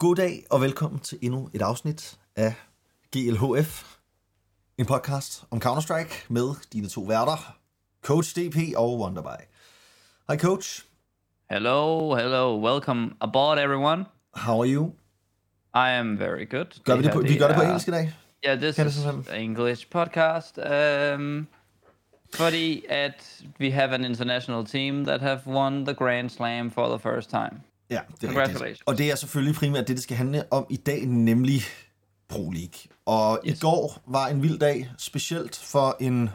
Goddag og velkommen til endnu et afsnit af GLHF, en podcast om Counter-Strike med dine to værter, Coach DP og Wonderby. Hi Coach. Hello, welcome aboard everyone. How are you? I am very good. Vi gør det på engelsk i dag? Ja, yeah, this is an English podcast. Fordi at we have an international team that have won the Grand Slam for the first time. Ja, det er rigtigt. Og det er selvfølgelig primært det skal handle om i dag, nemlig Pro League. Og yes. I går var en vild dag, specielt for en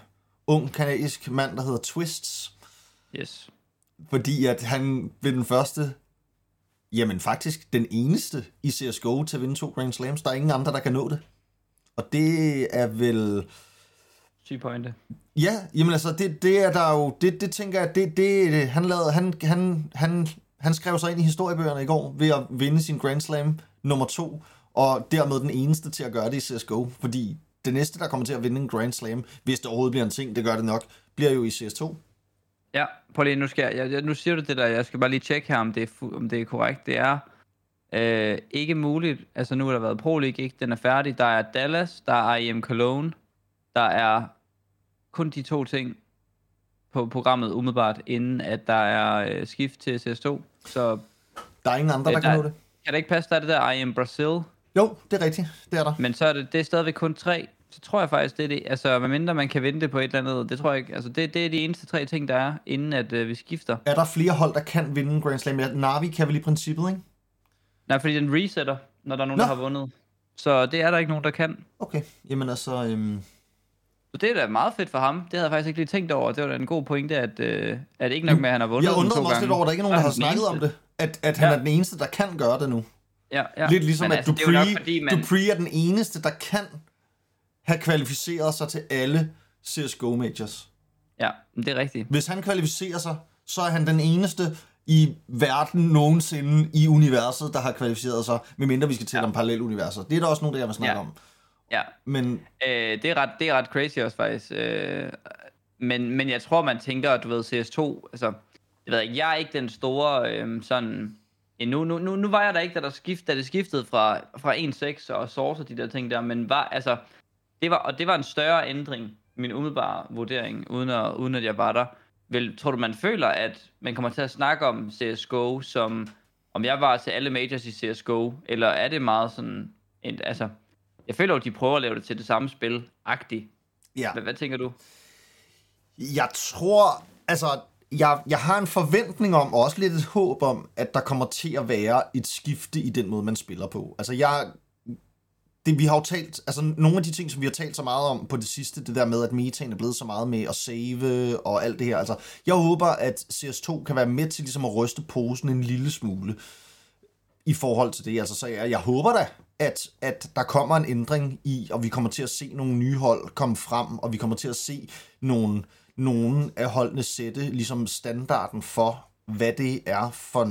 ung kanadisk mand, der hedder Twistzz. Yes. Fordi at han blev den første, jamen faktisk den eneste i CSGO til at vinde 2 Grand Slams. Der er ingen andre, der kan nå det. Og det er vel... 10 pointe. Ja, jamen altså, det er der jo... Det tænker jeg, det han lavede... Han skrev sig ind i historiebøgerne i går ved at vinde sin Grand Slam nummer 2, og dermed den eneste til at gøre det i CSGO, fordi det næste, der kommer til at vinde en Grand Slam, hvis det overhovedet bliver en ting, det gør det nok, bliver jo i CS2. Ja, prøv lige, nu siger du det der, jeg skal bare lige tjekke her, om det er korrekt. Det er ikke muligt, altså nu har der været Pro League, ikke? Den er færdig, der er Dallas, der er IM Cologne, der er kun de 2 ting på programmet umiddelbart, inden at der er skift til CS2. Så der er ingen andre, der kan nå det. Kan det ikke passe, der er det der I am Brazil? Jo, det er rigtigt. Det er der. Men så er det er stadigvæk kun 3. Så tror jeg faktisk, det er det. Altså, medmindre man kan vente på et eller andet. Det tror jeg ikke. Altså, det er de eneste 3 ting, der er, inden at vi skifter. Er der flere hold, der kan vinde Grand Slam? Ja, Navi kan vel i princippet, ikke? Nej, fordi den resetter, når der er nogen, der har vundet. Så det er der ikke nogen, der kan. Okay, jamen altså... Så det er da meget fedt for ham. Det havde jeg faktisk ikke lige tænkt over. Det var da en god pointe, at ikke nok med, at han har vundet 2 gange. Jeg undrede mig også lidt over, at der ikke er nogen, der har snakket om det. At han er den eneste, der kan gøre det nu. Ja. Lidt ligesom, men at altså, dupreeh er den eneste, der kan have kvalificeret sig til alle CSGO majors. Ja, det er rigtigt. Hvis han kvalificerer sig, så er han den eneste i verden nogensinde i universet, der har kvalificeret sig, medmindre vi skal tale om parallelle universer. Det er der også nogle, der jeg vil snakke om. Ja, men det er ret crazy også faktisk. Men jeg tror man tænker, at du ved CS2, altså jeg ved ikke, jeg er ikke den store sådan endnu. Nu var jeg der ikke, da det skiftede fra 1.6 og Source og de der ting der, men var altså det var en større ændring, min umiddelbare vurdering, uden at jeg var der. Vel, tror du man føler, at man kommer til at snakke om CS:GO som om jeg var til alle majors i CS:GO, eller er det meget sådan altså jeg føler jo, de prøver at lave det til det samme spil-agtigt. Ja. Hvad tænker du? Jeg tror, altså, jeg har en forventning om, og også lidt et håb om, at der kommer til at være et skifte i den måde, man spiller på. Altså, vi har jo talt, altså, nogle af de ting, som vi har talt så meget om på det sidste, det der med, at metaen er blevet så meget med at save og alt det her. Altså, jeg håber, at CS2 kan være med til ligesom at ryste posen en lille smule i forhold til det. Altså, så jeg håber da, at der kommer en ændring i, og vi kommer til at se nogle nye hold komme frem, og vi kommer til at se nogle af holdene sætte ligesom standarden for, hvad det er for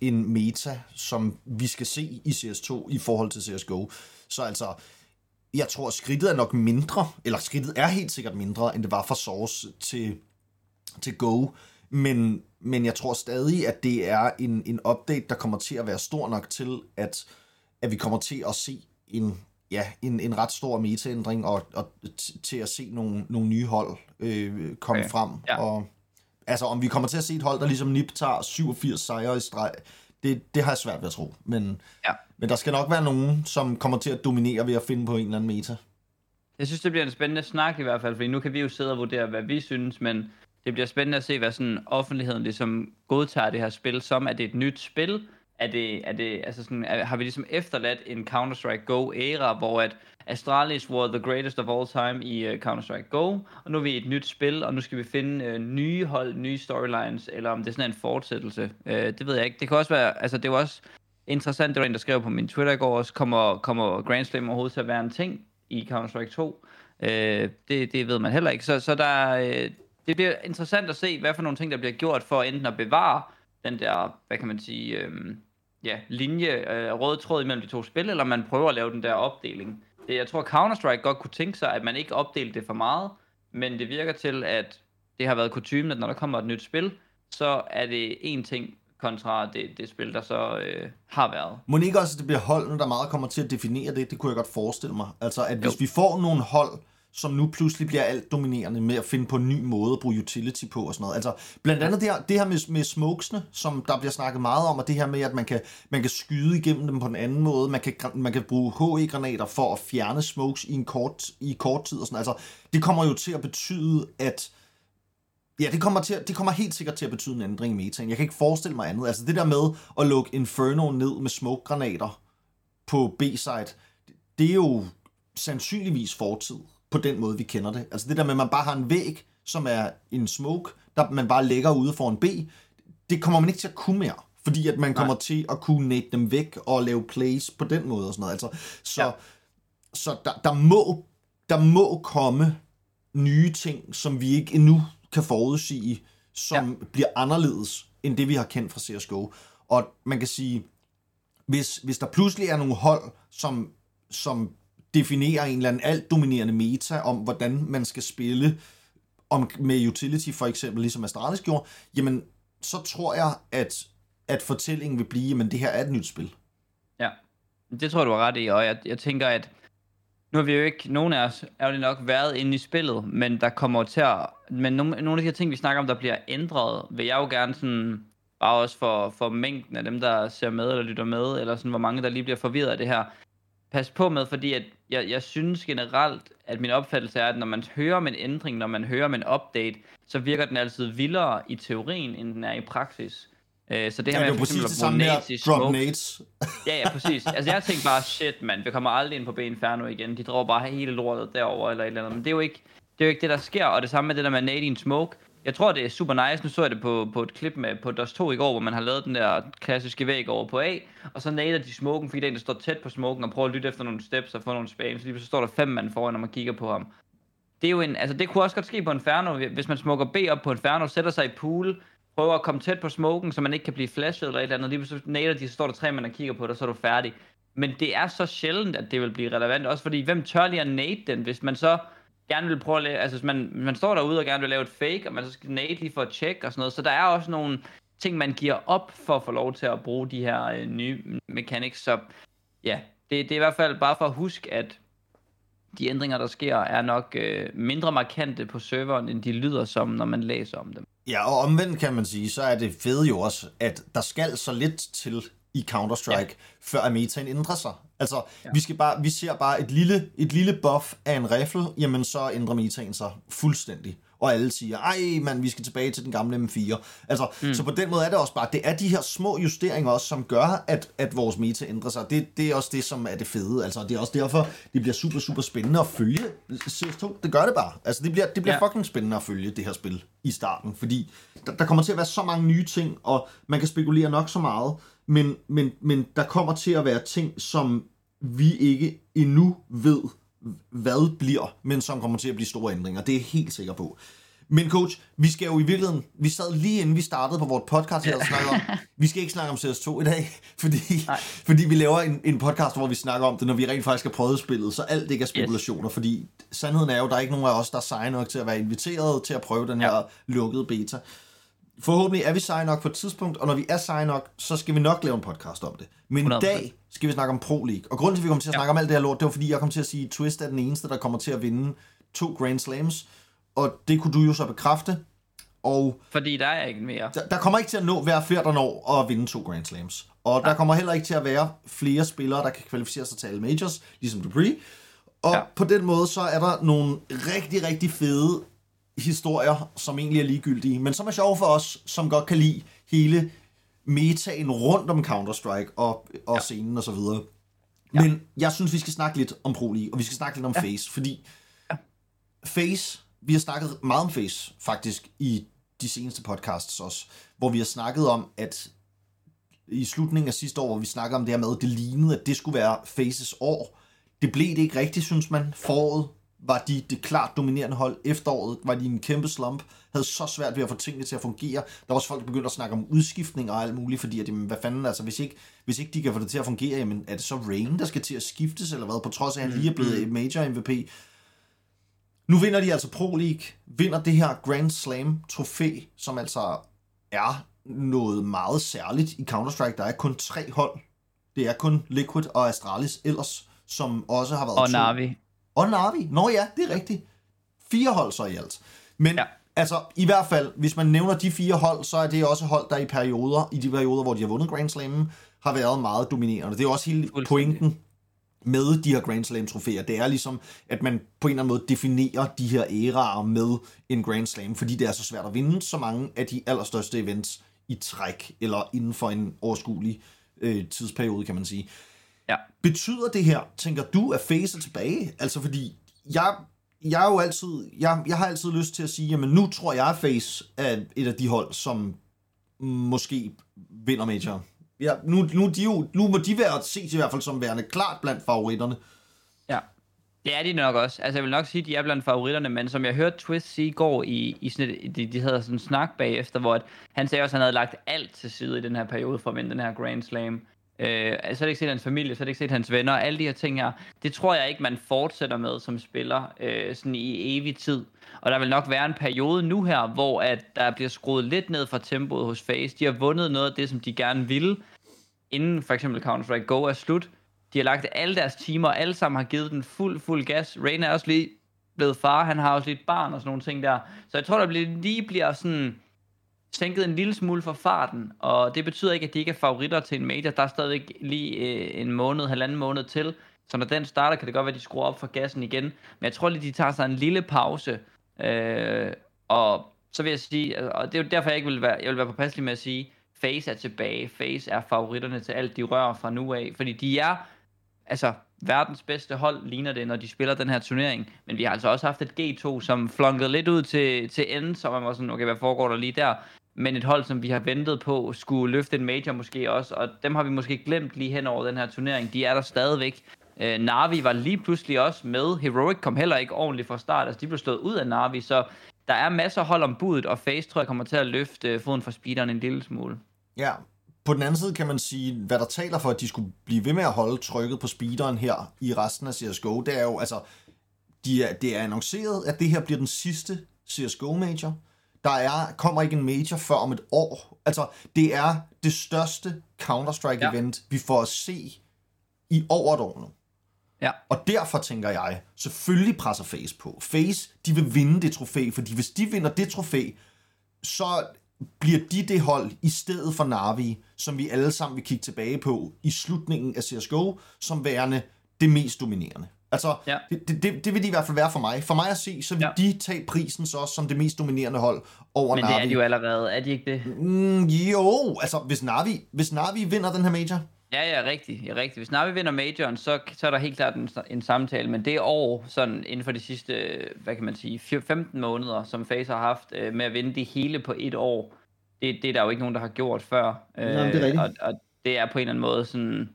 en meta, som vi skal se i CS2 i forhold til CSGO. Så altså, jeg tror, skridtet er nok mindre, eller skridtet er helt sikkert mindre, end det var fra Source til Go, men jeg tror stadig, at det er en update, der kommer til at være stor nok til, at vi kommer til at se en ret stor metaændring, og til at se nogle nye hold komme frem. Ja. Og, altså, om vi kommer til at se et hold, der ligesom NIP tager 87 sejre i streg, det har jeg svært ved at tro. Men der skal nok være nogen, som kommer til at dominere ved at finde på en eller anden meta. Jeg synes, det bliver en spændende snak i hvert fald, fordi nu kan vi jo sidde og vurdere, hvad vi synes, men det bliver spændende at se, hvad sådan offentligheden ligesom godtager det her spil, som at det er et nyt spil. Er det altså sådan, har vi ligesom efterladt en Counter-Strike Go-æra, hvor at Astralis var the greatest of all time i Counter-Strike Go, og nu er vi i et nyt spil, og nu skal vi finde nye hold, nye storylines, eller om det er sådan en fortsættelse. Det ved jeg ikke. Det kan også være, altså det var også interessant, det var en, der skrev på min Twitter i går også, kommer Grand Slam overhovedet til at være en ting i Counter-Strike 2? Det ved man heller ikke. Så der, det bliver interessant at se, hvad for nogle ting, der bliver gjort for enten at bevare den der, hvad kan man sige... linje, rød tråd imellem de 2 spil, eller man prøver at lave den der opdeling. Jeg tror, Counter-Strike godt kunne tænke sig, at man ikke opdelte det for meget, men det virker til, at det har været kutymen, at når der kommer et nyt spil, så er det en ting, kontra det spil, der så har været. Må ikke også, at det bliver holdene, der meget kommer til at definere det? Det kunne jeg godt forestille mig. Altså, at hvis vi får nogle hold, som nu pludselig bliver alt dominerende med at finde på en ny måde at bruge utility på og sådan noget. Altså, blandt andet det her med smokesene, som der bliver snakket meget om, og det her med, at man kan skyde igennem dem på en anden måde. Man kan bruge HE-granater for at fjerne smokes i kort tid og sådan. Altså, det kommer jo til at betyde, at ja, det kommer helt sikkert til at betyde en ændring i metaen. Jeg kan ikke forestille mig andet. Altså det der med at lukke Inferno ned med smoke-granater på B-side, det er jo sandsynligvis fortid på den måde, vi kender det. Altså det der med, at man bare har en væg, som er en smoke, der man bare lægger ude for en B, det kommer man ikke til at kunne mere, fordi at man kommer til at kunne nade dem væk og lave plays på den måde og sådan noget. Altså, så der må komme nye ting, som vi ikke endnu kan forudsige, som bliver anderledes end det, vi har kendt fra CSGO. Og man kan sige, hvis der pludselig er nogle hold, som definerer en eller anden altdominerende meta om, hvordan man skal spille med utility, for eksempel, ligesom Astralis gjorde, jamen, så tror jeg, at fortællingen vil blive, men det her er et nyt spil. Ja, det tror jeg, du har ret i, og jeg tænker, at nu har vi jo ikke, nogen af os ærgerligt nok, været inde i spillet, men der kommer til at... Men nogle af de her ting, vi snakker om, der bliver ændret, vil jeg jo gerne sådan... Bare også for mængden af dem, der ser med eller lytter med, eller sådan, hvor mange, der lige bliver forvirret af det her. Pas på med, fordi at jeg synes generelt, at min opfattelse er, at når man hører om en ændring, når man hører om en update, så virker den altid vildere i teorien, end den er i praksis. Så det her med for eksempel at bruge nades. Ja, præcis. Altså jeg tænkte bare, shit mand, vi kommer aldrig ind på Inferno igen. De drar bare hele lortet derover eller et eller andet. Men det er jo ikke det, der sker. Og det samme med det der med nade i en smoke. Jeg tror, det er super nice. Nu så jeg det på et klip med på Dust 2 i går, hvor man har lavet den der klassiske væg over på A. Og så nader de smoken, fordi den der står tæt på smoken og prøver at lytte efter nogle steps og få nogle spams. Så lige så står der 5 mand foran, når man kigger på ham. Det er jo en, altså det kunne også godt ske på Inferno, hvis man smoker B op på Inferno, sætter sig i pool, prøver at komme tæt på smoken, så man ikke kan blive flashet eller et eller andet. Lige pludselig nader de, så står der 3 mand og kigger på dig, så er du færdig. Men det er så sjældent, at det vil blive relevant. Også fordi, hvem tør lige at nade den, hvis man så gerne vil prøve at lave, altså hvis man står derude og gerne vil lave et fake, og man så skal nade lige for at tjekke og sådan noget. Så der er også nogle ting, man giver op for at få lov til at bruge de her nye mechanics. Så ja, det er i hvert fald bare for at huske, at de ændringer, der sker, er nok mindre markante på serveren, end de lyder som, når man læser om dem. Ja, og omvendt kan man sige, så er det fede jo også, at der skal så lidt til i Counter-Strike, før metaen ændrer sig. Altså, vi ser bare et lille buff af en rifle, jamen så ændrer metaen sig fuldstændig. Og alle siger, ej mand, vi skal tilbage til den gamle M4. Altså, så på den måde er det også bare, det er de her små justeringer også, som gør, at vores meta ændrer sig. Det er også det, som er det fede. Altså, det er også derfor, det bliver super, super spændende at følge CS2. Det gør det bare. Altså, det bliver fucking spændende at følge det her spil i starten, fordi der kommer til at være så mange nye ting, og man kan spekulere nok så meget, men der kommer til at være ting, som vi ikke endnu ved, hvad bliver, men som kommer til at blive store ændringer. Det er jeg helt sikker på. Men coach, vi skal jo i virkeligheden, vi sad lige inden vi startede på vores podcast her og snakkede om, vi skal ikke snakke om CS2 i dag, fordi vi laver en podcast, hvor vi snakker om det, når vi rent faktisk har prøvet spillet, så alt ikke er spekulationer, fordi sandheden er jo, der er ikke nogen af os, der er seje nok til at være inviteret til at prøve den her lukkede beta. Forhåbentlig er vi seje nok på et tidspunkt, og når vi er seje nok, så skal vi nok lave en podcast om det. Men i dag skal vi snakke om Pro League. Og grunden til, at vi kommer til at snakke om alt det her lort, det var, fordi jeg kom til at sige, at Twistzz er den eneste, der kommer til at vinde 2 Grand Slams. Og det kunne du jo så bekræfte. Og fordi der er ikke mere. Der kommer ikke til at være flere, der når at vinde 2 Grand Slams. Og der kommer heller ikke til at være flere spillere, der kan kvalificere sig til alle majors, ligesom dupreeh. Og på den måde, så er der nogle rigtig, rigtig fede historier, som egentlig er ligegyldige, men som er sjove for os, som godt kan lide hele metaen rundt om Counter-Strike og scenen og så videre. Ja. Men jeg synes, vi skal snakke lidt om Pro League, og vi skal snakke lidt om FaZe, fordi FaZe, vi har snakket meget om FaZe faktisk i de seneste podcasts også, hvor vi har snakket om, at i slutningen af sidste år, hvor vi snakkede om det her med, det lignede, at det skulle være FaZes år. Det blev det ikke rigtigt, synes man. Foråret var de det klart dominerende hold. Efteråret var de en kæmpe slump, havde så svært ved at få tingene til at fungere. Der var også folk, der begyndte at snakke om udskiftninger og alt muligt, fordi at, jamen, hvad fanden, altså, hvis ikke de kan få det til at fungere, jamen, er det så Rain, der skal til at skiftes, eller hvad, på trods af, at han lige er blevet major MVP. Nu vinder de altså Pro League, vinder det her Grand Slam trofæ, som altså er noget meget særligt i Counter-Strike. Der er kun 3 hold. Det er kun Liquid og Astralis ellers, som også har været... Og Navi. Og Navi. Nå ja, det er rigtigt. 4 hold så i alt. Men ja. Altså, i hvert fald, hvis man nævner de 4 hold, så er det også hold, der i de perioder, hvor de har vundet Grand Slam, har været meget dominerende. Det er også hele pointen med de her Grand Slam-trofæer. Det er ligesom, at man på en eller anden måde definerer de her æraer med en Grand Slam, fordi det er så svært at vinde så mange af de allerstørste events i træk, eller inden for en overskuelig tidsperiode, kan man sige. Ja. Betyder det her, tænker du, at FaZe tilbage? Altså, fordi jeg er jo altid, jeg har altid lyst til at sige, jamen nu tror jeg, at FaZe er et af de hold, som måske vinder major. Ja, nu må de være ses i hvert fald som værende klart blandt favoritterne. Ja, det er de nok også. Altså jeg vil nok sige, at de er blandt favoritterne, men som jeg hørte Twistzz sige i går i sådan et, de havde sådan en snak bagefter, hvor han sagde også, at han havde lagt alt til side i den her periode for at vinde den her Grand Slam. Så har det ikke set hans familie, så har det ikke set hans venner, alle de her ting her. Det tror jeg ikke, man fortsætter med som spiller sådan i evig tid. Og der vil nok være en periode nu her, hvor at der bliver skruet lidt ned fra tempoet hos FaZe. De har vundet noget af det, som de gerne ville, inden for eksempel Counter-Strike Go er slut. De har lagt alle deres timer, alle sammen har givet den fuld gas. Rain er også lige blevet far, han har også lige et barn og sådan nogle ting der. Så jeg tror, der lige bliver sådan... sænket en lille smule for farten, og det betyder ikke, at de ikke er favoritter til en major. Der er stadigvæk lige halvanden måned til, så når den starter, kan det godt være, at de skruer op for gassen igen. Men jeg tror lige, de tager sig en lille pause, og så vil jeg sige, og det er jo derfor, jeg ikke vil være, jeg vil være påpasselig med at sige, FaZe er tilbage, FaZe er favoritterne til alt, de rører fra nu af, fordi de er, altså verdens bedste hold ligner det, når de spiller den her turnering. Men vi har altså også haft et G2, som flunkede lidt ud til enden, så man var sådan, okay, hvad foregår der lige der? Men et hold, som vi har ventet på, skulle løfte en major måske også, og dem har vi måske glemt lige hen over den her turnering. De er der stadigvæk. Navi var lige pludselig også med. Heroic kom heller ikke ordentligt fra start, altså de blev slået ud af Navi, så der er masser af hold om budet, og FaZe tror jeg kommer til at løfte foden fra speederen en lille smule. Ja. På den anden side kan man sige, hvad der taler for, at de skulle blive ved med at holde trykket på speederen her i resten af CSGO, det er jo, altså, det er annonceret, at det her bliver den sidste CSGO-major. Der kommer ikke en major før om et år. Altså, det er det største Counter-Strike-event, vi får at se i over et år nu. Ja. Og derfor tænker jeg, selvfølgelig presser FaZe på. FaZe, de vil vinde det trofæ, fordi hvis de vinder det trofæ, så... bliver de det hold i stedet for Navi, som vi alle sammen vil kigge tilbage på i slutningen af CSGO, som værende det mest dominerende. Altså, ja. det vil de i hvert fald være for mig. For mig at se, så vil de tage prisen så også som det mest dominerende hold over Navi. Men det er de jo allerede, er de ikke det? Jo, altså hvis Navi vinder den her major... Ja, rigtigt. Hvis Navi vinder majoren, så er der helt klart en samtale, men det år, sådan inden for de sidste, hvad kan man sige, 15 måneder, som FaZe har haft med at vinde det hele på et år, det er der jo ikke nogen, der har gjort før. Jamen, det er og det er på en eller anden måde sådan,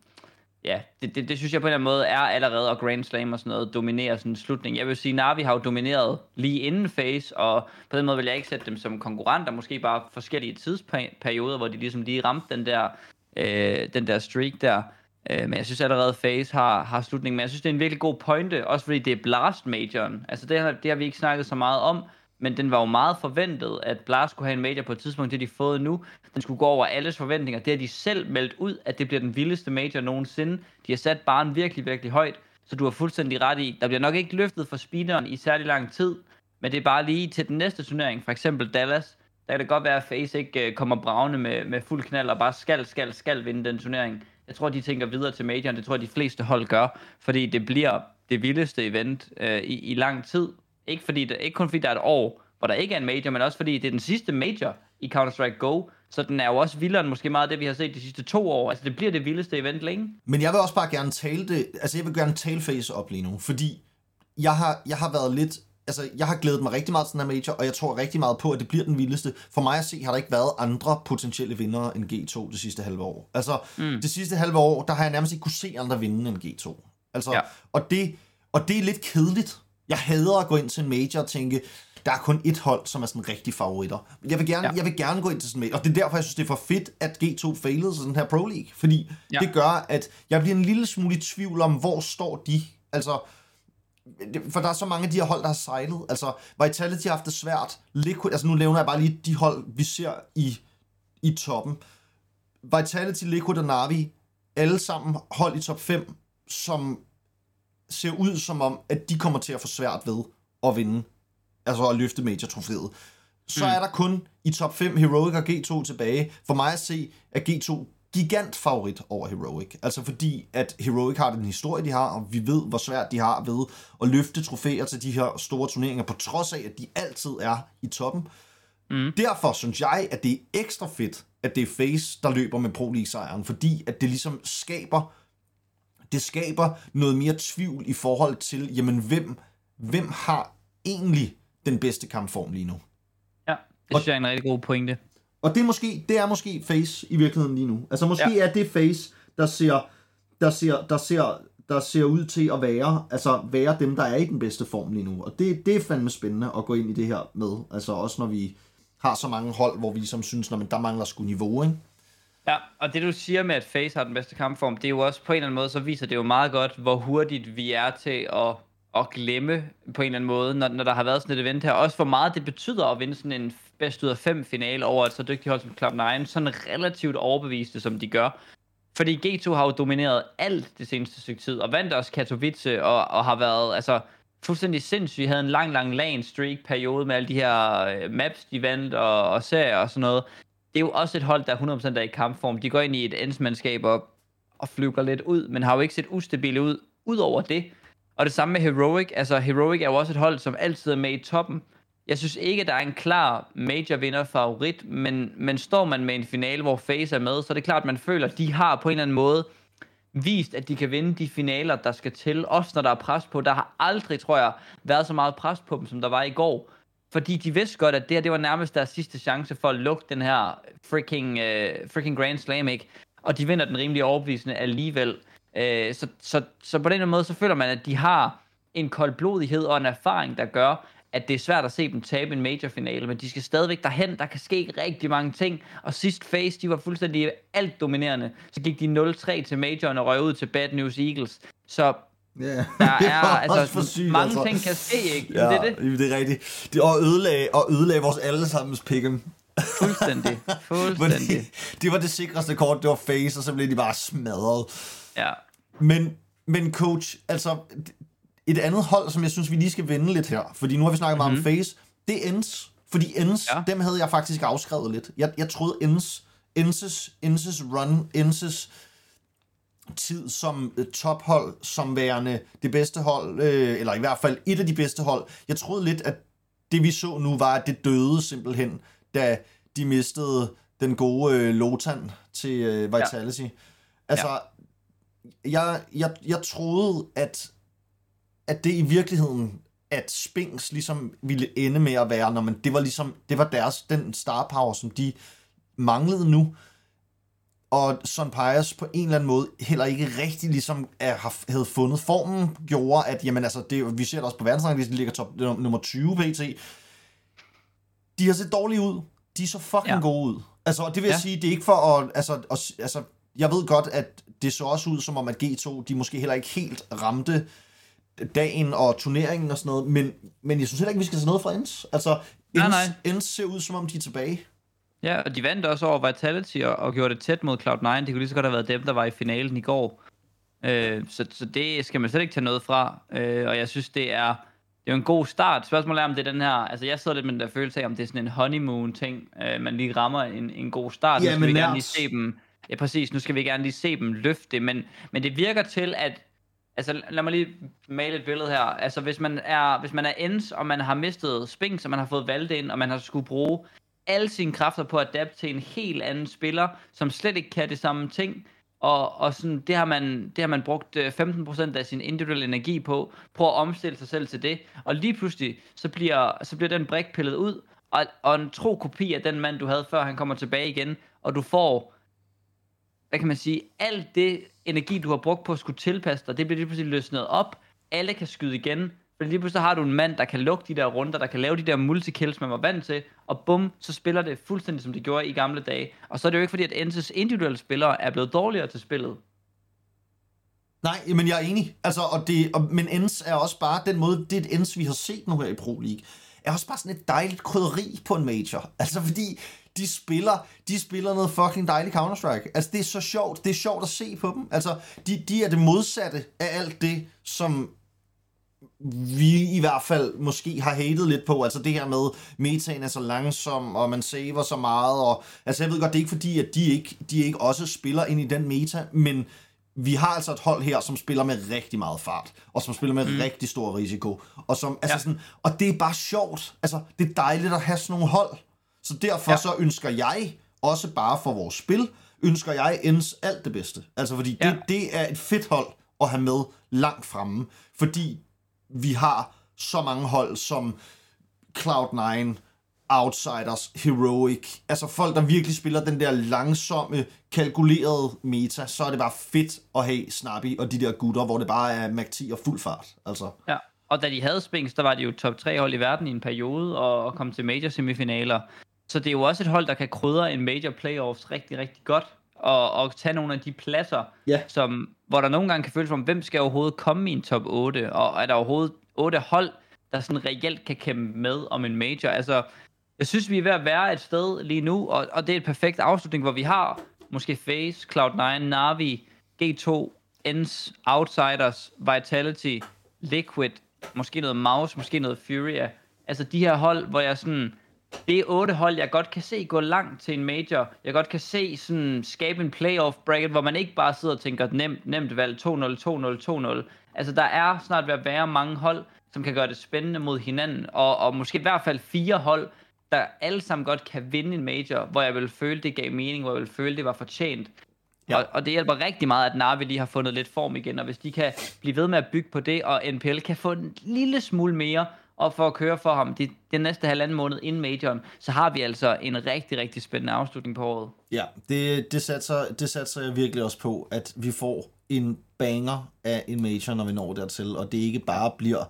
ja, det synes jeg på en eller anden måde er allerede, og Grand Slam og sådan noget dominerer sådan en slutning. Jeg vil sige, Navi har jo domineret lige inden FaZe, og på den måde vil jeg ikke sætte dem som konkurrenter, måske bare forskellige tidsperioder, hvor de ligesom lige ramte den der streak der, men jeg synes allerede FaZe har slutningen, men jeg synes det er en virkelig god pointe, også fordi det er Blast majoren, altså det har vi ikke snakket så meget om, men den var jo meget forventet, at Blast skulle have en major på et tidspunkt, det de har fået nu, den skulle gå over alles forventninger, det har de selv meldt ud, at det bliver den vildeste major nogensinde, de har sat barren virkelig, virkelig højt, så du har fuldstændig ret i, der bliver nok ikke løftet fra speederen i særlig lang tid, men det er bare lige til den næste turnering, for eksempel Dallas. Der kan det godt være, at FaZe ikke kommer bravende med fuld knald og bare skal vinde den turnering. Jeg tror, de tænker videre til majoren. Det tror jeg, de fleste hold gør. Fordi det bliver det vildeste event i lang tid. Ikke kun fordi der er et år, hvor der ikke er en major, men også fordi det er den sidste major i Counter-Strike Go. Så den er jo også vildere end måske meget af det, vi har set de sidste 2 år. Altså, det bliver det vildeste event længe. Men jeg vil også bare gerne tale FaZe op lige nu. Fordi jeg har været lidt... Altså, jeg har glædet mig rigtig meget til den her major, og jeg tror rigtig meget på, at det bliver den vildeste. For mig at se, har der ikke været andre potentielle vindere end G2 det sidste halve år. Altså, det sidste halve år, der har jeg nærmest ikke kunne se andre vinde end G2. Altså, ja. og det er lidt kedeligt. Jeg hader at gå ind til en major og tænke, der er kun ét hold, som er sådan rigtig favoritter. Jeg vil gerne gå ind til sådan en major, og det er derfor, jeg synes, det er for fedt, at G2 failede så den her Pro League. Fordi det gør, at jeg bliver en lille smule i tvivl om, hvor står de? Altså... For der er så mange af de her hold, der har sejlet. Altså, Vitality har haft det svært. Liquid, altså nu nævner jeg bare lige de hold, vi ser i i toppen. Vitality, Liquid og Navi, alle sammen hold i top 5, som ser ud som om, at de kommer til at få svært ved at vinde, altså at løfte major-trofæet. Så er der kun i top 5 Heroic og G2 tilbage. For mig at se, at G2 gigant favorit over Heroic. Altså fordi, at Heroic har den historie, de har, og vi ved, hvor svært de har ved at løfte trofæer til de her store turneringer, på trods af, at de altid er i toppen. Mm. Derfor synes jeg, at det er ekstra fedt, at det er FaZe, der løber med Pro League-sejren, fordi at det ligesom skaber, det skaber noget mere tvivl i forhold til, jamen hvem har egentlig den bedste kampform lige nu? Ja, det synes jeg er en rigtig god pointe. Og det er måske FaZe i virkeligheden lige nu. Altså måske er det FaZe, der ser ud til at være dem, der er i den bedste form lige nu. Og det er fandme spændende at gå ind i det her med. Altså også når vi har så mange hold, hvor vi ligesom synes, at der mangler sgu niveau, ikke? Ja, og det du siger med, at FaZe har den bedste kampform, det er jo også på en eller anden måde, så viser det jo meget godt, hvor hurtigt vi er til at glemme på en eller anden måde, når der har været sådan et event her. Også hvor meget det betyder at vinde sådan en bedst ud af 5 finale over et så dygtigt hold som Cloud9, sådan relativt overbeviste, som de gør. Fordi G2 har jo domineret alt det seneste stykke tid, og vandt også Katowice, og har været altså fuldstændig sindssygt. Havde en lang LAN-streak-periode med alle de her maps, de vandt, og serier og sådan noget. Det er jo også et hold, der 100% er i kampform. De går ind i et Ence-mandskab og flyver lidt ud, men har jo ikke set ustabile ud, udover det. Og det samme med Heroic. Altså, Heroic er jo også et hold, som altid er med i toppen. Jeg synes ikke, at der er en klar major-vinder-favorit, men står man med en finale, hvor FaZe er med, så er det klart, at man føler, at de har på en eller anden måde vist, at de kan vinde de finaler, der skal til, også når der er pres på. Der har aldrig, tror jeg, været så meget pres på dem, som der var i går. Fordi de vidste godt, at det her, det var nærmest deres sidste chance for at lukke den her freaking Grand Slam, ikke? Og de vinder den rimelig overbevisende alligevel. Så på den måde, så føler man, at de har en koldblodighed og en erfaring, der gør, at det er svært at se dem tabe en majorfinale, men de skal stadigvæk derhen, der kan ske rigtig mange ting, og sidst FaZe, de var fuldstændig alt dominerende, så gik de 0-3 til majoren og røg ud til Bad News Eagles, så der er altså sygt, mange ting kan ske, ikke? Ja, det er rigtigt, og ødelagde vores allesammens pick'em. Fuldstændig. Det var det sikreste kort, det var FaZe, og så blev de bare smadret. Ja. Men coach, altså et andet hold, som jeg synes, vi lige skal vende lidt her, fordi nu har vi snakket meget om FaZe, det er Ence. Fordi Ence, dem havde jeg faktisk afskrevet lidt. Jeg troede Ences run, Ences tid som tophold, som værende det bedste hold, eller i hvert fald et af de bedste hold. Jeg troede lidt, at det vi så nu var, at det døde simpelthen, da de mistede den gode Lotan til Vitality. Ja. Altså, jeg troede, at det i virkeligheden, at Spinx ligesom ville ende med at være, når man, det var ligesom, det var deres, den star power, som de manglede nu, og Son Pius på en eller anden måde heller ikke rigtig ligesom havde fundet formen, gjorde at, jamen altså, det, vi ser det også på verdensranglisten, de ligger top nummer 20 pt. De har set dårlige ud, de så fucking gode ud. Altså, det vil jeg sige, det er ikke for at, altså, jeg ved godt, at det så også ud som om, at G2, de måske heller ikke helt ramte dagen og turneringen og sådan noget, men jeg synes heller ikke, vi skal se noget fra Ence. Altså, Ence ser ud, som om de er tilbage. Ja, og de vandt også over Vitality og gjorde det tæt mod Cloud9. Det kunne lige så godt have været dem, der var i finalen i går. Så det skal man slet ikke tage noget fra. Og jeg synes, det er en god start. Spørgsmålet er, om det er den her... Altså, jeg sidder lidt med den der følelse af, om det er sådan en honeymoon-ting. Man lige rammer en god start. Ja, nu skal vi gerne lige se dem... Ja, præcis. Nu skal vi gerne lige se dem løfte. Men det virker til, at... Altså, lad mig lige male et billede her. Altså, hvis man er Ence, og man har mistet Spinx, og man har fået valgt ind, og man har skulle bruge alle sine kræfter på at adapte til en helt anden spiller, som slet ikke kan det samme ting, og sådan, det har man brugt 15% af sin individuelle energi på, prøv at omstille sig selv til det, og lige pludselig, så bliver den brik pillet ud, og en tro kopi af den mand, du havde før, han kommer tilbage igen, og du får... Hvad kan man sige? Alt det energi, du har brugt på at skulle tilpasse dig, det bliver lige pludselig løsnet op. Alle kan skyde igen. For lige pludselig har du en mand, der kan lukke de der runder, der kan lave de der multikills, man var vant til. Og bum, så spiller det fuldstændig, som det gjorde i gamle dage. Og så er det jo ikke fordi, at Ences individuelle spillere er blevet dårligere til spillet. Nej, men jeg er enig. Altså, men Ence er også bare den måde, det er et Ence, vi har set nu her i Pro League, er også bare sådan et dejligt krydderi på en major. Altså fordi de spiller noget fucking dejligt Counter-Strike. Altså, det er så sjovt. Det er sjovt at se på dem. Altså, de er det modsatte af alt det, som vi i hvert fald måske har hatet lidt på. Altså, det her med, metaen er så langsom, og man saver så meget. Og, altså, jeg ved godt, det er ikke fordi, at de ikke også spiller ind i den meta, men vi har altså et hold her, som spiller med rigtig meget fart, og som spiller med rigtig stor risiko. Og, som, altså sådan, og det er bare sjovt. Altså, det er dejligt at have sådan nogle hold. Så derfor så ønsker jeg, også bare for vores spil, ønsker jeg Ence alt det bedste. Altså, fordi det er et fedt hold at have med langt fremme. Fordi vi har så mange hold som Cloud9, Outsiders, Heroic, altså folk, der virkelig spiller den der langsomme, kalkulerede meta, så er det bare fedt at have Snappy og de der gutter, hvor det bare er Mac-10 og fuld fart, altså. Ja, og da de havde Spinx, der var de jo top 3 hold i verden i en periode, og kom til major semifinaler, så det er jo også et hold, der kan krydre en major playoffs rigtig, rigtig godt, og tage nogle af de pladser, som, hvor der nogle gange kan føles som, hvem skal overhovedet komme i en top 8, og er der overhovedet 8 hold, der sådan reelt kan kæmpe med om en major, altså. Jeg synes, vi er ved at være et sted lige nu, og det er et perfekt afslutning, hvor vi har måske FaZe, Cloud9, Navi, G2, Ence, Outsiders, Vitality, Liquid, måske noget Mouse, måske noget Furia. Altså de her hold, hvor jeg sådan, det er 8 hold, jeg godt kan se gå langt til en major. Jeg godt kan se sådan skabe en playoff bracket, hvor man ikke bare sidder og tænker, nemt valg, 2-0, 2-0, 2-0. Altså der er snart ved at være mange hold, som kan gøre det spændende mod hinanden, og måske i hvert fald 4 hold, der alle sammen godt kan vinde en major, hvor jeg ville føle, det gav mening, hvor jeg ville føle, det var fortjent. Ja. Og det hjælper rigtig meget, at Navi lige har fundet lidt form igen, og hvis de kan blive ved med at bygge på det, og NPL kan få en lille smule mere, og for at køre for ham den næste halvanden måned inden majoren, så har vi altså en rigtig, rigtig spændende afslutning på året. Ja, det satser jeg virkelig også på, at vi får en banger af en major, når vi når dertil, og det ikke bare bliver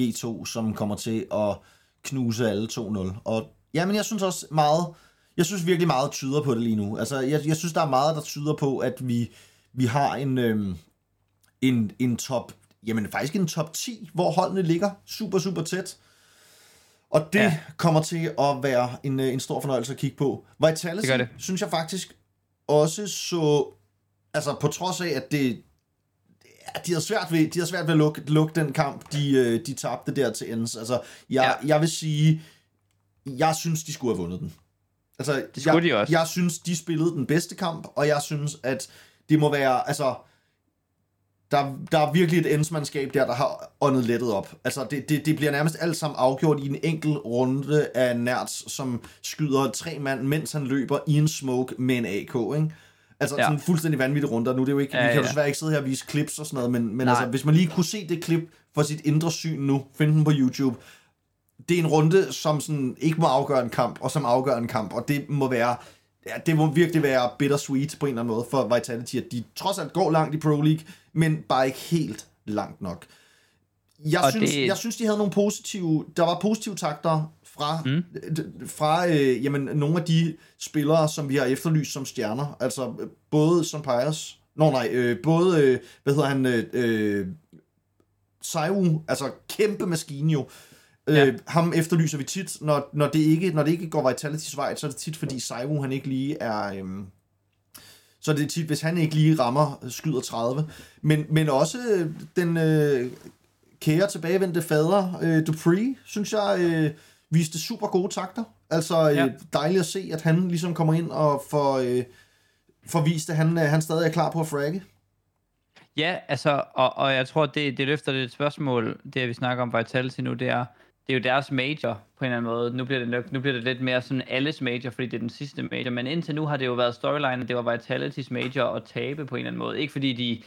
G2, som kommer til at knuse alle 2-0, og ja, men jeg synes også meget, jeg synes virkelig meget tyder på det lige nu. Altså, jeg synes, der er meget, der tyder på, at vi har en top, jamen faktisk en top 10, hvor holdene ligger super, super tæt. Og det kommer til at være en stor fornøjelse at kigge på. Vitality, det synes jeg faktisk også så, altså på trods af, at det, de har svært ved at lukke den kamp, de tabte der til Ence. Altså, jeg vil sige, jeg synes, de skulle have vundet den. Altså, det skulle de også. Jeg synes, de spillede den bedste kamp, og jeg synes, at det må være, altså, der er virkelig et Ence-mandskab der har åndet lettet op. Altså, det bliver nærmest alt sammen afgjort i en enkelt runde af Nerds, som skyder 3 mand, mens han løber i en smoke med en AK, ikke? Altså sådan fuldstændig vanvittige runder. Nu er det jo ikke, vi kan jo desværre ikke sidde her og vise clips og sådan noget, men altså, hvis man lige kunne se det klip for sit indre syn nu, find den på YouTube. Det er en runde, som sådan ikke må afgøre en kamp, og som afgør en kamp, og det må være, det må virkelig være bittersweet på en eller anden måde for Vitality, at de trods alt går langt i Pro League, men bare ikke helt langt nok. Jeg synes, de havde nogle positive, der var positive takter fra jamen, nogle af de spillere, som vi har efterlyst som stjerner, altså både som Pires, hvad hedder han, Saiu, altså kæmpe maskine jo, ham efterlyser vi tit, når det ikke går Vitality's vej, så er det tit, fordi Saiu, han ikke lige er, så er det tit, hvis han ikke lige rammer, skyder 30, men også den kære tilbagevendte fader, dupreeh, synes jeg, viste super gode takter. Altså dejligt at se, at han ligesom kommer ind og får vist, at han stadig er klar på at fragge. Ja, altså, og jeg tror, det løfter lidt et spørgsmål, det vi snakker om Vitality nu, det er jo deres major på en eller anden måde. Nu bliver det lidt mere sådan alles major, fordi det er den sidste major, men indtil nu har det jo været storyline, at det var Vitality's major at tabe på en eller anden måde. Ikke fordi de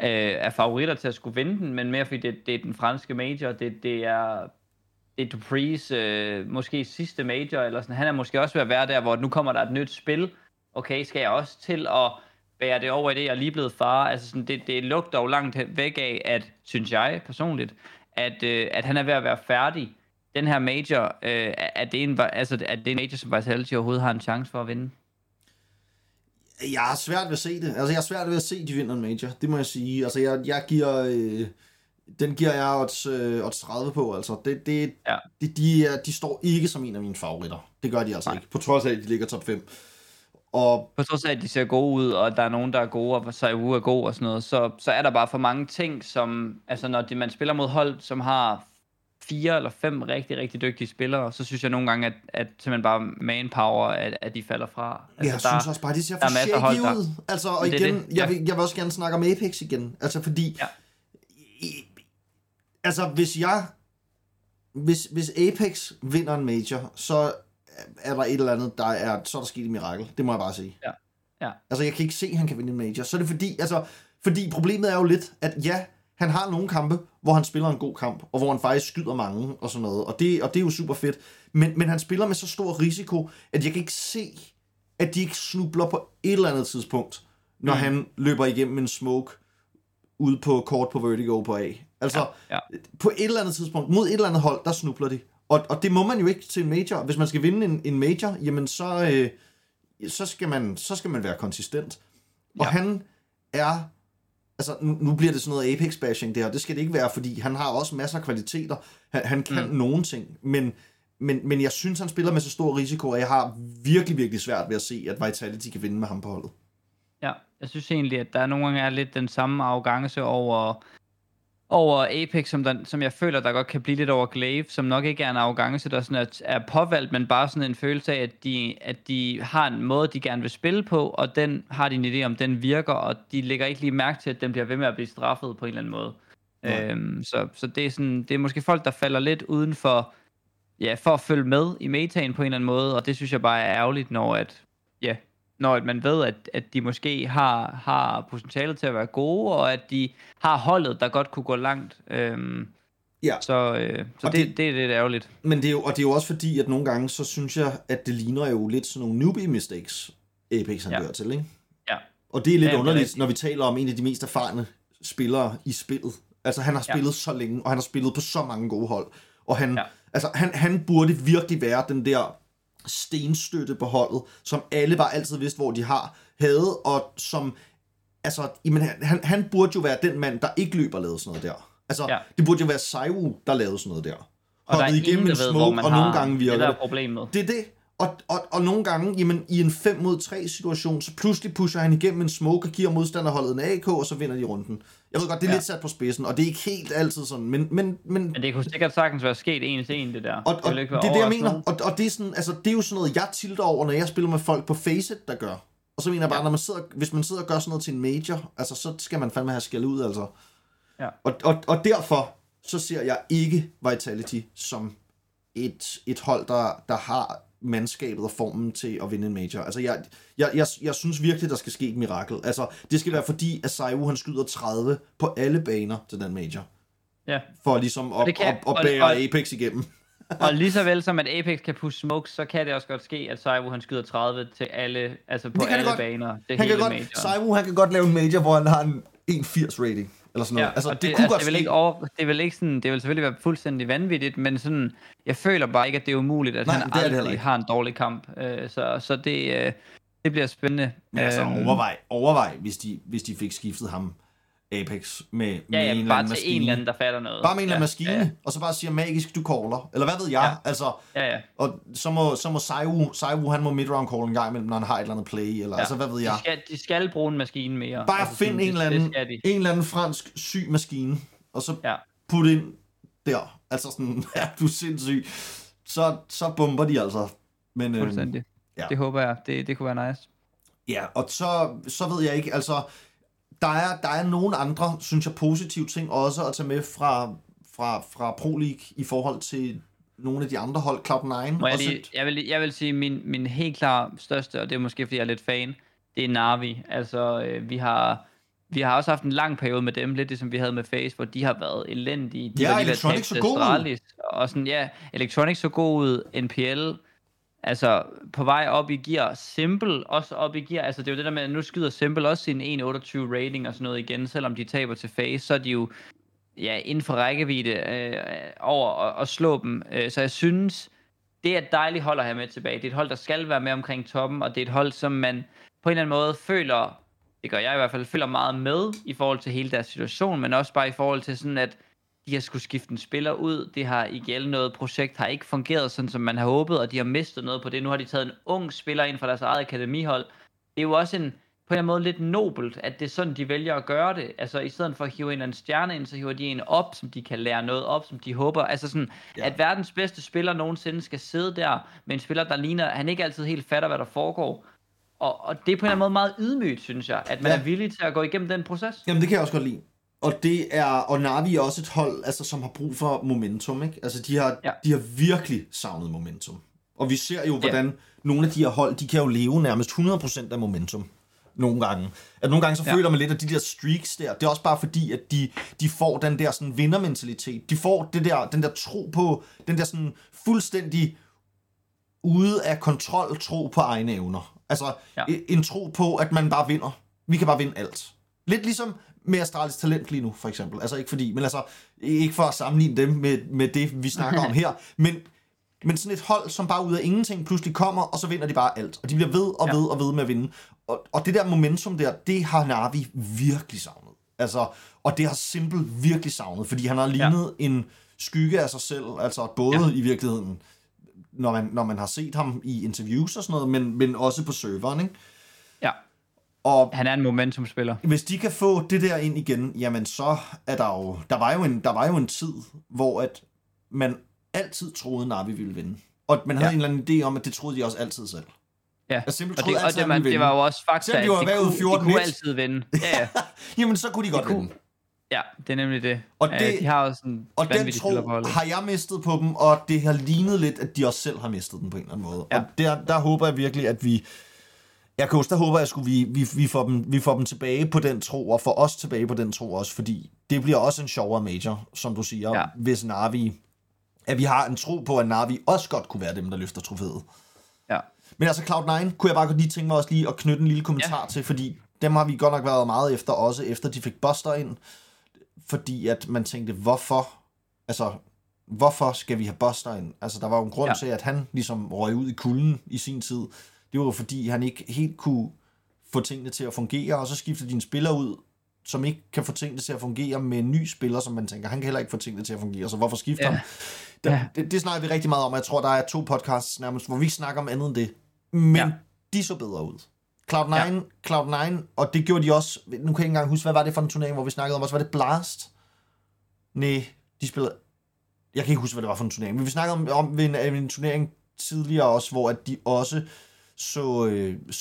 er favoritter til at skulle vinde den, men mere fordi det er den franske major, det er Dupreehs måske sidste major, eller sådan. Han er måske også ved at være der, hvor nu kommer der et nyt spil. Okay, skal jeg også til at bære det over i det, jeg er lige blevet far? Altså sådan, det lugter jo langt væk af, at, synes jeg personligt, at han er ved at være færdig. Den her major, at det er en major, som Vitality overhovedet har en chance for at vinde. Jeg har svært ved at se det. Altså, jeg har svært ved at se, de vinder en major. Det må jeg sige. Altså, jeg giver Den giver jeg odds 30 på, altså. Ja. De står ikke som en af mine favoritter. Det gør de altså Nej. Ikke, på trods af, at de ligger top 5. Og på trods af, at de ser gode ud, og der er nogen, der er gode, og Saivu er god og sådan noget, så er der bare for mange ting, som... Altså, når man spiller mod hold, som har 4 eller 5 rigtig, rigtig dygtige spillere, så synes jeg nogle gange, at simpelthen bare manpower, at de falder fra. Altså, jeg synes også bare, de ser for shaky ud. Altså, og igen, det. Ja. Jeg vil også gerne snakke om Apex igen. Altså, fordi... Ja. Altså, hvis Apex vinder en major, så er der et eller andet, så er der sket et mirakel. Det må jeg bare sige. Ja. Ja. Altså, jeg kan ikke se, at han kan vinde en major. Så er det fordi problemet er jo lidt, at ja, han har nogle kampe, hvor han spiller en god kamp, og hvor han faktisk skyder mange og sådan noget. Og det er jo super fedt. Men han spiller med så stor risiko, at jeg kan ikke se, at de ikke snubler på et eller andet tidspunkt, når han løber igennem en smoke ude på kort på Vertigo på A. Altså, ja. På et eller andet tidspunkt, mod et eller andet hold, der snubler de. Og det må man jo ikke til en major. Hvis man skal vinde en major, jamen så skal man være konsistent. Og han er... Altså, nu bliver det sådan noget Apex-bashing der, og det skal det ikke være, fordi han har også masser af kvaliteter. Han kan nogen ting, men jeg synes, han spiller med så stor risiko, at jeg har virkelig, virkelig svært ved at se, at Vitality kan vinde med ham på holdet. Ja, jeg synes egentlig, at der nogle gange er lidt den samme arrogance over Apex, som jeg føler, der godt kan blive lidt over Glaive, som nok ikke er en arrogance, der sådan er påvalgt, men bare sådan en følelse af, at de har en måde, de gerne vil spille på, og den har de en idé om, den virker, og de lægger ikke lige mærke til, at den bliver ved med at blive straffet på en eller anden måde. Ja. Så det er sådan, det er måske folk, der falder lidt uden for, ja, for at følge med i metaen på en eller anden måde, og det synes jeg bare er ærgerligt, når man ved, at de måske har potentialet til at være gode, og at de har holdet, der godt kunne gå langt. Så det er lidt ærgerligt. Men det er jo, og det er jo også fordi, at nogle gange, så synes jeg, at det ligner jo lidt sådan nogle newbie mistakes, Apex han gør til, ikke? Ja. Og det er lidt underligt, når vi taler om en af de mest erfarne spillere i spillet. Altså, han har spillet så længe, og han har spillet på så mange gode hold. Og han burde virkelig være den der... stenstøtte på holdet, som alle bare altid vidste, hvor de havde, og som, altså, jamen, han burde jo være den mand, der ikke løber og lavede sådan noget der. Altså, det burde jo være Saivu, der lavede sådan noget der. Og der er ingen, der ved, hvor man har det der problem med. Det er det. Og nogle gange, jamen, i en 5-mod-3-situation, så pludselig pusher han igennem en smoke og giver modstanderholdet en AK, og så vinder de runden. Jeg ved godt, det er lidt sat på spidsen, og det er ikke helt altid sådan, men det kunne sikkert sagtens være sket en til en, det der. Og det er det, jeg mener. Og det er sådan, altså, det er jo sådan noget, jeg tilter over, når jeg spiller med folk på FaZe, der gør. Og så mener jeg bare, når man sidder, hvis man sidder og gør sådan noget til en major, altså, så skal man fandme have skæld ud, altså. Ja. Og derfor, så ser jeg ikke Vitality som et hold, der har mandskabet og formen til at vinde en major. Altså, jeg synes virkelig, der skal ske et mirakel. Altså, det skal være fordi, at Saivu, han skyder 30 på alle baner til den major. Ja. For ligesom at bære Apex igennem. Og lige så vel som, at Apex kan push smokes, så kan det også godt ske, at Saivu, han skyder 30 til alle, altså på alle baner. Saivu, han kan godt lave en major, hvor han har en 1.80 rating. Eller sådan noget. Ja, altså, det kunne altså, godt ske. Det vil selvfølgelig være fuldstændig vanvittigt, men sådan, jeg føler bare ikke, at det er umuligt, at han aldrig har en dårlig kamp. Så det bliver spændende. Men altså, overvej hvis de fik skiftet ham, Apex, med en eller anden maskine. Ja, bare til en eller anden, der fatter noget. Bare med en eller anden maskine, og så bare siger magisk, du caller. Eller hvad ved jeg? Ja. Altså, og så må Saivu, han må midround call en gang imellem, når han har et eller andet play, eller altså, hvad ved jeg? De skal bruge en maskine mere. Bare altså, find en eller anden fransk syg maskine, og så put ind der. Altså sådan, du er sindssyg. Så bomber de altså. Men, det håber jeg. Det kunne være nice. Ja, og så ved jeg ikke, altså... Der er nogle andre, synes jeg, positive ting også at tage med fra Pro League i forhold til nogle af de andre hold, Cloud9. Jeg vil sige, min helt klart største, og det er måske, fordi jeg er lidt fan, det er Navi. Altså, vi har også haft en lang periode med dem, lidt ligesom vi havde med FaZe, hvor de har været elendige. De har electronics så god Astralis, og sådan, electronics så god ud, NPL... Altså, på vej op i gear, s1mple også op i gear. Altså, det er jo det der med, at nu skyder s1mple også sin 1.28 rating og sådan noget igen, selvom de taber til FaZe, så er de jo inden for rækkevidde over at slå dem. Så jeg synes, det er et dejligt hold at have med tilbage. Det er et hold, der skal være med omkring toppen, og det er et hold, som man på en eller anden måde føler, det gør jeg i hvert fald, føler meget med i forhold til hele deres situation, men også bare i forhold til sådan, at de har skulle skifte en spiller ud, det har igen noget projekt, har ikke fungeret sådan, som man har håbet, og de har mistet noget på det. Nu har de taget en ung spiller ind fra deres eget akademihold. Det er jo også en, på en måde lidt nobelt, at det er sådan, de vælger at gøre det. Altså, i stedet for at hive en eller anden stjerne ind, så hiver de en op, som de kan lære noget op, som de håber. Altså sådan, ja, at verdens bedste spiller nogensinde skal sidde der med en spiller, der ligner, han ikke altid helt fatter, hvad der foregår. Og det er på en eller anden måde meget ydmygt, synes jeg, at man er villig til at gå igennem den proces. Jamen, det kan jeg også godt lide. Og Navi er også et hold, altså, som har brug for momentum, ikke? Altså, de har virkelig savnet momentum. Og vi ser jo, hvordan nogle af de her hold, de kan jo leve nærmest 100% af momentum. Nogle gange. At nogle gange så føler man lidt, at de der streaks der, det er også bare fordi, at de får den der sådan vindermentalitet. De får det der, den der tro på, den der sådan fuldstændig ude af kontrol tro på egne evner. Altså en tro på, at man bare vinder. Vi kan bare vinde alt. Lidt ligesom med Astralis talent lige nu, for eksempel. Altså ikke fordi, men altså ikke for at sammenligne dem med det, vi snakker om her, men sådan et hold, som bare ud af ingenting pludselig kommer, og så vinder de bare alt. Og de bliver ved og ved og ved med at vinde. Og det der momentum der, det har Navi virkelig savnet. Altså, og det har s1mple virkelig savnet, fordi han har lignet en skygge af sig selv, altså både i virkeligheden, når man har set ham i interviews og sådan noget, men også på serveren, ikke? Ja. Og han er en momentumspiller. Hvis de kan få det der ind igen, jamen så er der var jo en tid, hvor at man altid troede, at Navi ville vinde. Og man havde en eller anden idé om, at det troede de også altid selv. Ja, og det var jo også fakta, at de kunne altid vinde. Ja. Jamen, så kunne de godt vinde. Ja, det er nemlig det. Og, de har også en og den tro har jeg mistet på dem, og det har lignet lidt, at de også selv har mistet den på en eller anden måde. Ja. Og der håber jeg virkelig, at vi... Jeg kan også, vi får dem tilbage på den tro, og får os tilbage på den tro også, fordi det bliver også en sjovere major, som du siger, hvis Navi... At vi har en tro på, at Navi også godt kunne være dem, der løfter trofæet. Ja. Men altså Cloud9 kunne jeg bare godt lige tænke mig også lige at knytte en lille kommentar til, fordi dem har vi godt nok været meget efter, også efter de fik Buster ind, fordi at man tænkte, hvorfor skal vi have Buster ind? Altså der var jo en grund til, at han ligesom røg ud i kulden i sin tid. Det var jo fordi, han ikke helt kunne få tingene til at fungere, og så skiftede dine spillere ud, som ikke kan få tingene til at fungere med en ny spiller, som man tænker, han kan heller ikke få tingene til at fungere, så hvorfor skifte ham? Det snakker vi rigtig meget om, og jeg tror, der er 2 podcasts nærmest, hvor vi ikke snakker om andet end det. Men de så bedre ud. Cloud9, Cloud9, og det gjorde de også, nu kan jeg ikke engang huske, hvad var det for en turnering, hvor vi snakkede om, også var det Blast? Nej, de spillede, jeg kan ikke huske, hvad det var for en turnering, men vi snakkede om ved en turnering tidligere også, hvor at de også så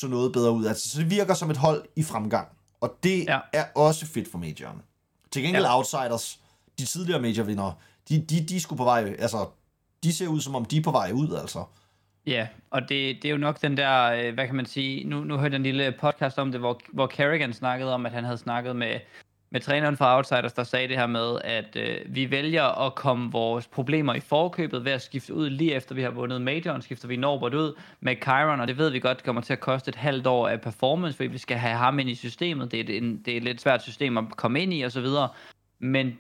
noget bedre ud. Altså, så det virker som et hold i fremgang. Og det er også fedt for majoren. Til gengæld Outsiders, de tidligere majorvindere, de skulle på vej, altså, de ser ud som om de er på vej ud, altså. Ja, og det er jo nok den der, hvad kan man sige, nu hørte jeg en lille podcast om det, hvor Kerrigan snakkede om, at han havde snakket med træneren fra Outsiders, der sagde det her med, at vi vælger at komme vores problemer i forkøbet ved at skifte ud lige efter vi har vundet majoren, skifter vi Norbert ud med Chiron, og det ved vi godt kommer til at koste et halvt år af performance, fordi vi skal have ham ind i systemet. Det er et lidt svært system at komme ind i og så videre. Men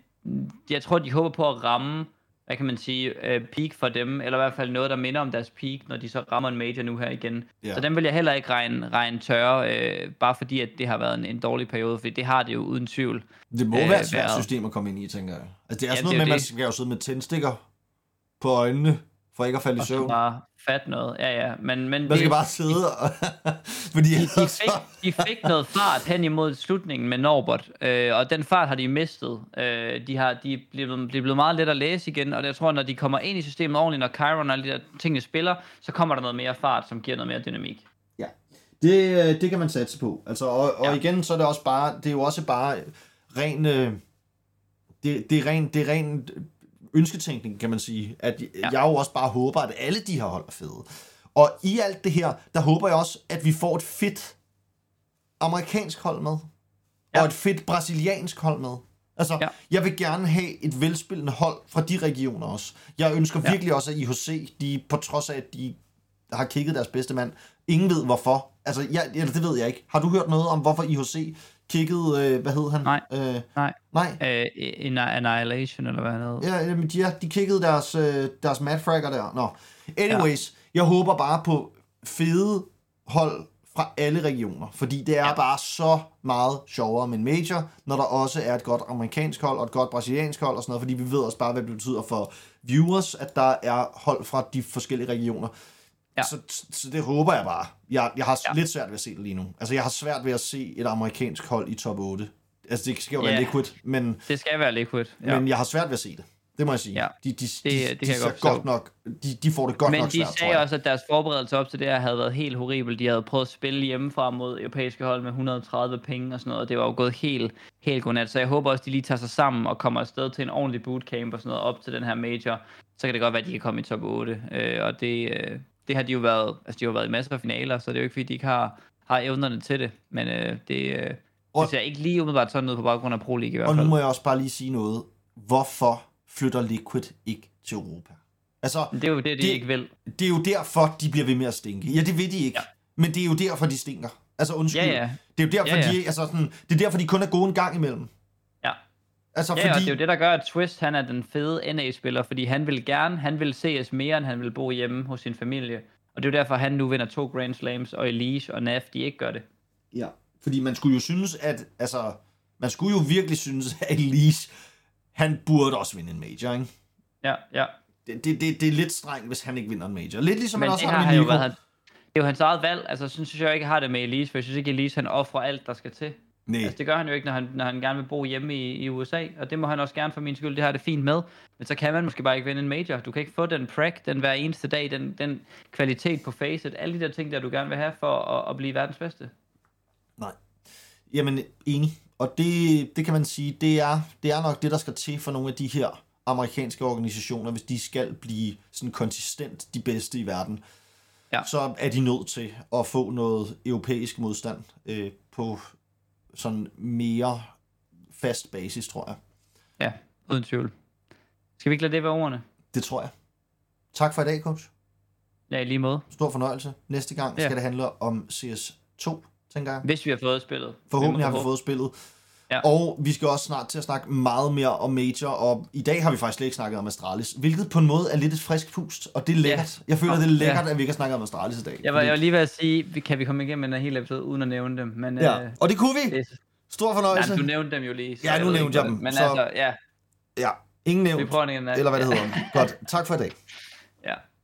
jeg tror, de håber på at ramme, hvad kan man sige, peak for dem, eller i hvert fald noget, der minder om deres peak, når de så rammer en major nu her igen. Yeah. Så den vil jeg heller ikke regne tørre, bare fordi, at det har været en dårlig periode, for det har det jo uden tvivl. Det må være et svært system at komme ind i, tænker jeg. Altså, det er sådan noget med, at man skal jo sidde med tændstikker på øjnene, for ikke at falde i søvn. Og bare fat noget, Men man skal bare sidde og... fordi de fik noget fart hen imod slutningen med Norbert, og den fart har de mistet. De er blevet meget let at læse igen, og jeg tror, når de kommer ind i systemet ordentligt, når Chiron og alle de der tingene spiller, så kommer der noget mere fart, som giver noget mere dynamik. Ja, det kan man satse på. Altså, og igen, så er det også bare... Det er jo også bare ren... Det er ren ønsketænkning, kan man sige, at jeg jo også bare håber, at alle de her hold er fede. Og i alt det her, der håber jeg også, at vi får et fedt amerikansk hold med, og et fedt brasiliansk hold med. Altså, jeg vil gerne have et velspillende hold fra de regioner også. Jeg ønsker virkelig også, at IHC, de, på trods af, at de har kigget deres bedste mand, ingen ved hvorfor. Altså, det ved jeg ikke. Har du hørt noget om, hvorfor IHC... kiggede, hvad hed han? Nej. Annihilation, eller hvad han hed? Ja, de kiggede deres madfragger der. Anyways, jeg håber bare på fede hold fra alle regioner, fordi det er bare så meget sjovere med en major, når der også er et godt amerikansk hold og et godt brasiliansk hold og sådan noget, fordi vi ved også bare, hvad det betyder for viewers, at der er hold fra de forskellige regioner. Ja. Så det håber jeg bare. Jeg har lidt svært ved at se det lige nu. Altså, jeg har svært ved at se et amerikansk hold i top 8. Altså, det skal jo være Liquid, men... Det skal være Liquid, men jeg har svært ved at se det. Det må jeg sige. Ja. De får det godt nok svært, tror jeg. Men de sagde også, at deres forberedelse op til det her havde været helt horribel. De havde prøvet at spille hjemmefra mod europæiske hold med 130 penge og sådan noget, og det var jo gået helt godnat. Så jeg håber også, de lige tager sig sammen og kommer afsted til en ordentlig bootcamp og sådan noget op til den her major. Så kan det godt være, at de kan komme i top 8. Og det har de jo været... Altså, de har været i masser af finaler, så det er jo ikke, fordi de ikke har evnerne til det. Men det ser ikke lige umiddelbart sådan ud på baggrund af Pro League i hvert fald. Og nu må jeg også bare lige sige noget. Hvorfor flytter Liquid ikke til Europa? Altså, det er jo det, de ikke vil. Det er jo derfor, de bliver ved med at stinke. Ja, det vil de ikke. Ja. Men det er jo derfor, de stinker. Altså, undskyld. Ja. Det er jo derfor, de, altså, sådan, det er derfor, de kun er gode en gang imellem. Ja. Altså, fordi... og det er jo det, der gør, at Twistzz, han er den fede NA-spiller, fordi han vil ses mere, end han vil bo hjemme hos sin familie. Og det er jo derfor, han nu vinder 2 Grand Slams, og Elise og Nav, de ikke gør det. Ja, fordi man skulle jo synes, at... Altså, man skulle jo virkelig synes, at Elise... Han burde også vinde en major, ikke? Ja. Det er lidt strengt, hvis han ikke vinder en major. Lidt ligesom men han også har med Nico. Det er jo hans eget valg. Altså, synes jeg ikke, har det med Elise, for jeg synes ikke, Elise han offrer alt, der skal til. Nej. Altså, det gør han jo ikke, når han gerne vil bo hjemme i USA, og det må han også gerne for min skyld, det har det fint med. Men så kan man måske bare ikke vinde en major. Du kan ikke få den prag, den hver eneste dag, den kvalitet på facet, alle de der ting, der du gerne vil have for at blive verdens bedste. Nej. Jamen, enig. Og det kan man sige, det er nok det, der skal til for nogle af de her amerikanske organisationer, hvis de skal blive sådan konsistent de bedste i verden. Ja. Så er de nødt til at få noget europæisk modstand på sådan mere fast basis, tror jeg. Ja, uden tvivl. Skal vi ikke lade det være ordene? Det tror jeg. Tak for i dag, coach. Ja, i lige måde. Stor fornøjelse. Næste gang skal det handle om CS2. Hvis vi har fået spillet. Forhåbentlig har vi fået spillet. Ja. Og vi skal også snart til at snakke meget mere om Major, og i dag har vi faktisk slet ikke snakket om Astralis, hvilket på en måde er lidt et frisk pust, og det er lækkert. Jeg føler, det er lækkert, at vi ikke har snakket om Astralis i dag. Jeg var lige ved at sige, kan vi komme igennem en hel episode uden at nævne dem? Men, og det kunne vi. Stor fornøjelse. Nej, du nævnte dem jo lige. Ja, nu nævnte jeg dem. Men så, altså, ja. Ingen nævnt. Eller hvad det hedder. Godt. Tak for i dag. Ja.